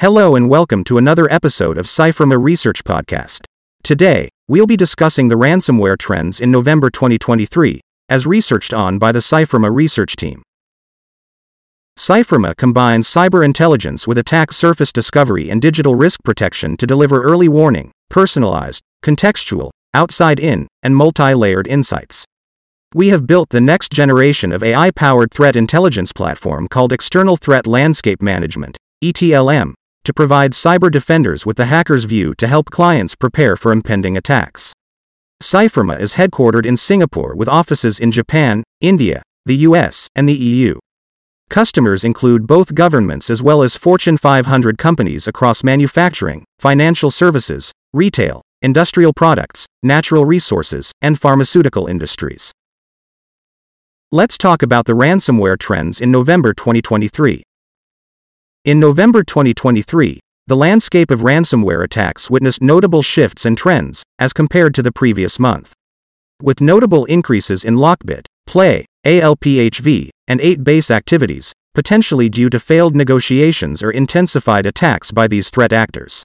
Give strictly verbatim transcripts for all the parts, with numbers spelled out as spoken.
Hello and welcome to another episode of CYFIRMA Research Podcast. Today, we'll be discussing the ransomware trends in November twenty twenty-three, as researched on by the CYFIRMA research team. CYFIRMA combines cyber intelligence with attack surface discovery and digital risk protection to deliver early warning, personalized, contextual, outside-in, and multi-layered insights. We have built the next generation of A I-powered threat intelligence platform called External Threat Landscape Management, E T L M, to provide cyber defenders with the hacker's view to help clients prepare for impending attacks. CYFIRMA is headquartered in Singapore with offices in Japan, India, the U S, and the E U. Customers include both governments as well as Fortune five hundred companies across manufacturing, financial services, retail, industrial products, natural resources, and pharmaceutical industries. Let's talk about the ransomware trends in November twenty twenty-three. In November twenty twenty-three, the landscape of ransomware attacks witnessed notable shifts and trends, as compared to the previous month. With notable increases in LockBit, Play, A L P H V, and eight base activities, potentially due to failed negotiations or intensified attacks by these threat actors.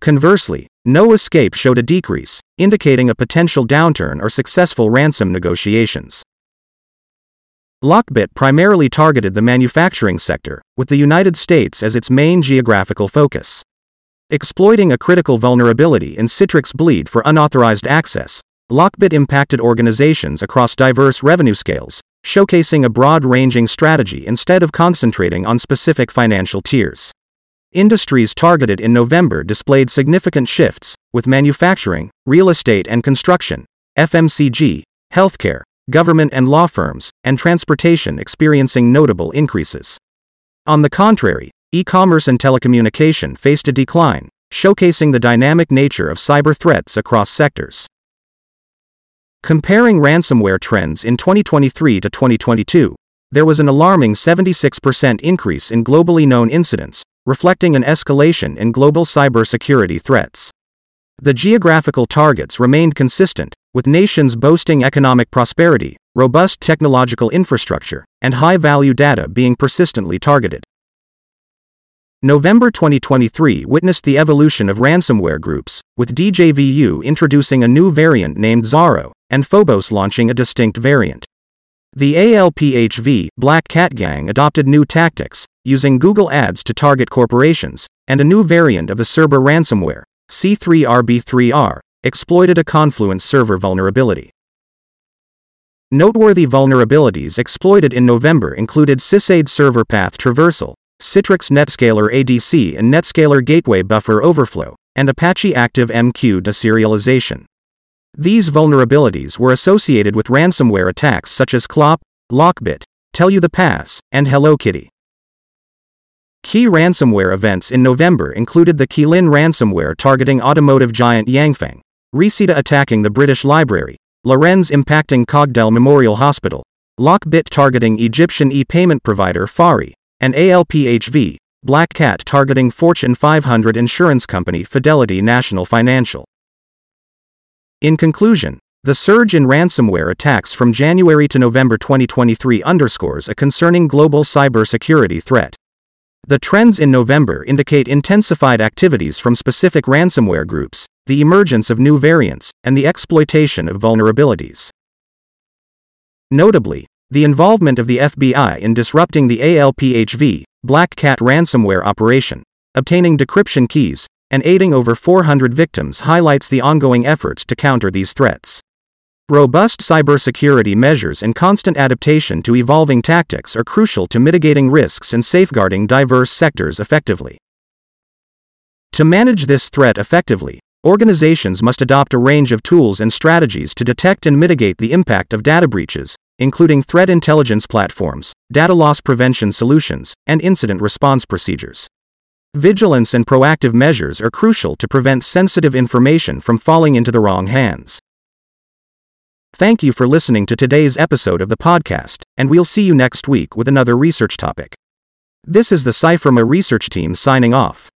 Conversely, NoEscape showed a decrease, indicating a potential downturn or successful ransom negotiations. LockBit primarily targeted the manufacturing sector, with the United States as its main geographical focus. Exploiting a critical vulnerability in Citrix Bleed for unauthorized access, LockBit impacted organizations across diverse revenue scales, showcasing a broad-ranging strategy instead of concentrating on specific financial tiers. Industries targeted in November displayed significant shifts, with manufacturing, real estate and construction, F M C G, healthcare, government and law firms, and transportation experiencing notable increases. On the contrary, e-commerce and telecommunication faced a decline, showcasing the dynamic nature of cyber threats across sectors. Comparing ransomware trends in twenty twenty-three to twenty twenty-two, there was an alarming seventy-six percent increase in globally known incidents, reflecting an escalation in global cybersecurity threats. The geographical targets remained consistent, with nations boasting economic prosperity, robust technological infrastructure, and high-value data being persistently targeted. November twenty twenty-three witnessed the evolution of ransomware groups, with D J V U introducing a new variant named ZARO, and Phobos launching a distinct variant. The A L P H V Black Cat Gang adopted new tactics, using Google Ads to target corporations, and a new variant of the Cerber ransomware, C three R B three R, exploited a Confluence server vulnerability. Noteworthy vulnerabilities exploited in November included SysAid server path traversal, Citrix NetScaler A D C and NetScaler Gateway buffer overflow, and Apache ActiveMQ deserialization. These vulnerabilities were associated with ransomware attacks such as Clop, LockBit, Tell You the Pass, and Hello Kitty. Key ransomware events in November included the Qilin ransomware targeting automotive giant Yangfeng, Resita attacking the British Library, Lorenz impacting Cogdell Memorial Hospital, LockBit targeting Egyptian e-payment provider Fawry, and A L P H V, Black Cat targeting Fortune five hundred insurance company Fidelity National Financial. In conclusion, the surge in ransomware attacks from January to November twenty twenty-three underscores a concerning global cybersecurity threat. The trends in November indicate intensified activities from specific ransomware groups, the emergence of new variants, and the exploitation of vulnerabilities. Notably, the involvement of the F B I in disrupting the A L P H V, Black Cat ransomware operation, obtaining decryption keys, and aiding over four hundred victims highlights the ongoing efforts to counter these threats. Robust cybersecurity measures and constant adaptation to evolving tactics are crucial to mitigating risks and safeguarding diverse sectors effectively. To manage this threat effectively, organizations must adopt a range of tools and strategies to detect and mitigate the impact of data breaches, including threat intelligence platforms, data loss prevention solutions, and incident response procedures. Vigilance and proactive measures are crucial to prevent sensitive information from falling into the wrong hands. Thank you for listening to today's episode of the podcast, and we'll see you next week with another research topic. This is the CYFIRMA research team signing off.